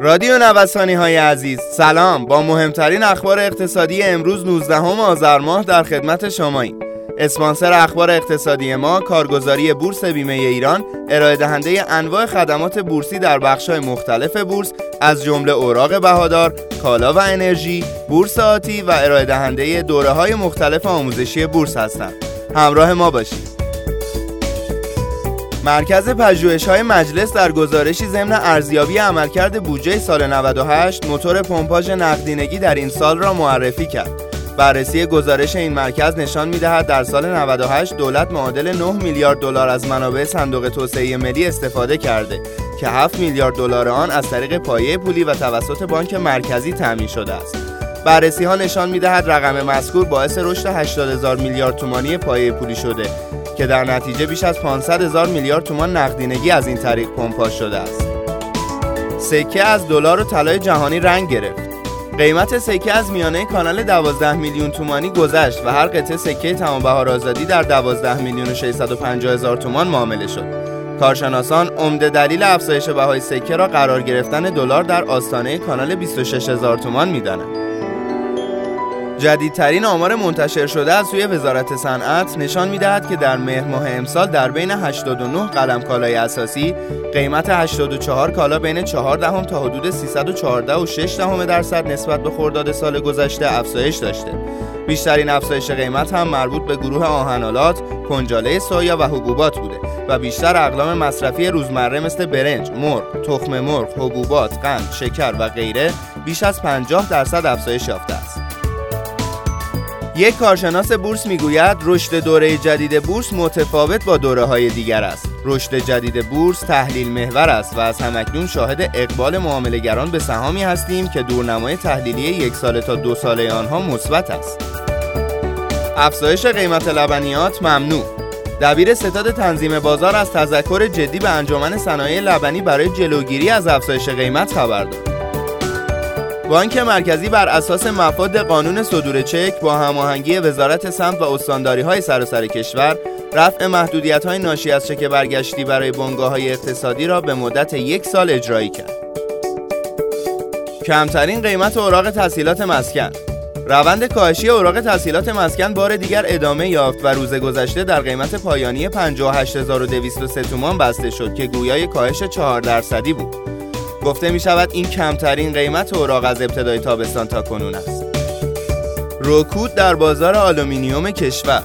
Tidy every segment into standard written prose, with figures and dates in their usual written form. رادیو نوسانی‌های عزیز سلام، با مهمترین اخبار اقتصادی امروز 19 آذر ماه در خدمت شماییم. اسپانسر اخبار اقتصادی ما کارگزاری بورس بیمه ایران، ارائه دهنده انواع خدمات بورسی در بخش‌های مختلف بورس از جمله اوراق بهادار، کالا و انرژی، بورس آتی و ارائه دهنده دوره‌های مختلف آموزشی بورس هستند. همراه ما باشید. مرکز پژوهش‌های مجلس در گزارشی ضمن ارزیابی عملکرد بودجه سال 98 موتور پمپاژ نقدینگی در این سال را معرفی کرد. بررسی گزارش این مرکز نشان می‌دهد در سال 98 دولت معادل 9 میلیارد دلار از منابع صندوق توسعه ملی استفاده کرده که 7 میلیارد دلار آن از طریق پایه پولی و توسط بانک مرکزی تامین شده است. بررسی‌ها نشان می‌دهد رقم مذکور باعث رشد 80000 میلیارد تومانی پایه پولی شده که در نتیجه بیش از 500,000 میلیارد تومان نقدینگی از این طریق پمپاژ شده است. سکه از دلار و طلای جهانی رنگ گرفت. قیمت سکه از میانه کانال 12 میلیون تومانی گذشت و هر قطعه سکه تمام‌بهار آزادی در 12 میلیون و 650 هزار تومان معامله شد. کارشناسان عمده دلیل افزایش بهای سکه را قرار گرفتن دلار در آستانه کانال 26 هزار تومان می‌دانند. جدیدترین آمار منتشر شده از سوی وزارت صنعت نشان می‌دهد که در مهر ماه امسال در بین 89 قلم کالای اساسی قیمت 84 کالا بین 4 تا حدود 314.6% نسبت به خرداد سال گذشته افزایش داشته. بیشترین افزایش قیمت هم مربوط به گروه آهن‌آلات، کنجاله سویا و حبوبات بوده و بیشتر اقلام مصرفی روزمره مثل برنج، مرغ، تخم مرغ، حبوبات، قند، شکر و غیره بیش از 50% افزایش یافته است. یک کارشناس بورس میگوید رشد دوره جدید بورس متفاوت با دوره‌های دیگر است. رشد جدید بورس تحلیل محور است و از همکنون شاهد اقبال معامله‌گران به سهامی هستیم که دورنمای تحلیلی یک ساله تا دو ساله آنها مثبت است. افزایش قیمت لبنیات ممنوع. دبیر ستاد تنظیم بازار از تذکر جدی به انجمن صنایع لبنی برای جلوگیری از افزایش قیمت خبر داد. بانک مرکزی بر اساس مفاد قانون صدور چک با هماهنگی وزارت سمت و استانداری‌های سراسر کشور رفع محدودیت‌های ناشی از چک برگشتی برای بنگاه‌های اقتصادی را به مدت 1 سال اجرایی کرد. کمترین قیمت اوراق تسهیلات مسکن. روند کاهشی اوراق تسهیلات مسکن بار دیگر ادامه یافت و روز گذشته در قیمت پایانی 58203 تومان بسته شد که گویای کاهش 4% بود. گفته می شود این کمترین قیمت اوراق از ابتدای تابستان تا کنون است. رکود در بازار آلومینیوم کشور.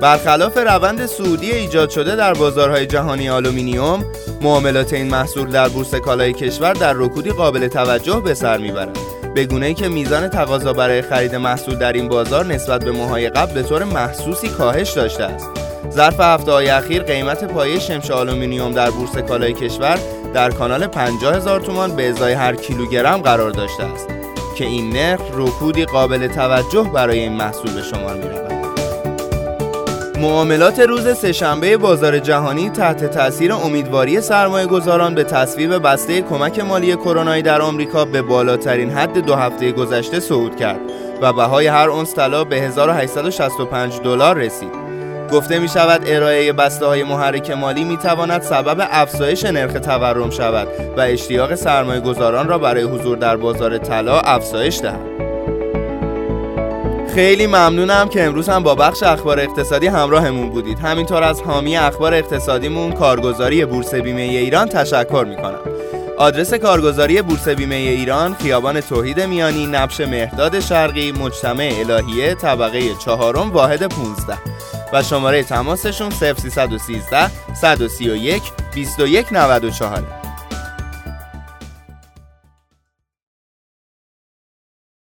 برخلاف روند صعودی ایجاد شده در بازارهای جهانی آلومینیوم، معاملات این محصول در بورس کالای کشور در رکودی قابل توجه به سر می برد، به گونه‌ای که میزان تقاضا برای خرید محصول در این بازار نسبت به ماه‌های قبل به طور محسوسی کاهش داشته است. ظرف هفته‌های اخیر قیمت پایه شمش آلومینیوم در بورس کالای کشور در کانال 50,000 تومان به ازای هر کیلوگرم قرار داشته است که این نرخ رکودی قابل توجه برای این محصول به شمار می‌رود. معاملات روز سه‌شنبه بازار جهانی تحت تأثیر امیدواری سرمایه‌گذاران به تصویب بسته کمک مالی کرونایی در آمریکا به بالاترین حد 2 هفته گذشته صعود کرد و بهای هر اونس طلا به 1865 دلار رسید. گفته می شود ارائه بسته‌های محرک مالی می تواند سبب افزایش نرخ تورم شود و اشتیاق سرمایه‌گذاران را برای حضور در بازار طلا افزایش دهد. خیلی ممنونم که امروز هم با بخش اخبار اقتصادی همراهمون بودید. همینطور از حامی اخبار اقتصادیمون کارگزاری بورس بیمه ایران تشکر می کنم. آدرس کارگزاری بورس بیمه ایران خیابان توحید میانی، نبش مهداد شرقی، مجتمع الهیه، طبقه 4 واحد 15 و شماره تماسشون 0313 131 2194.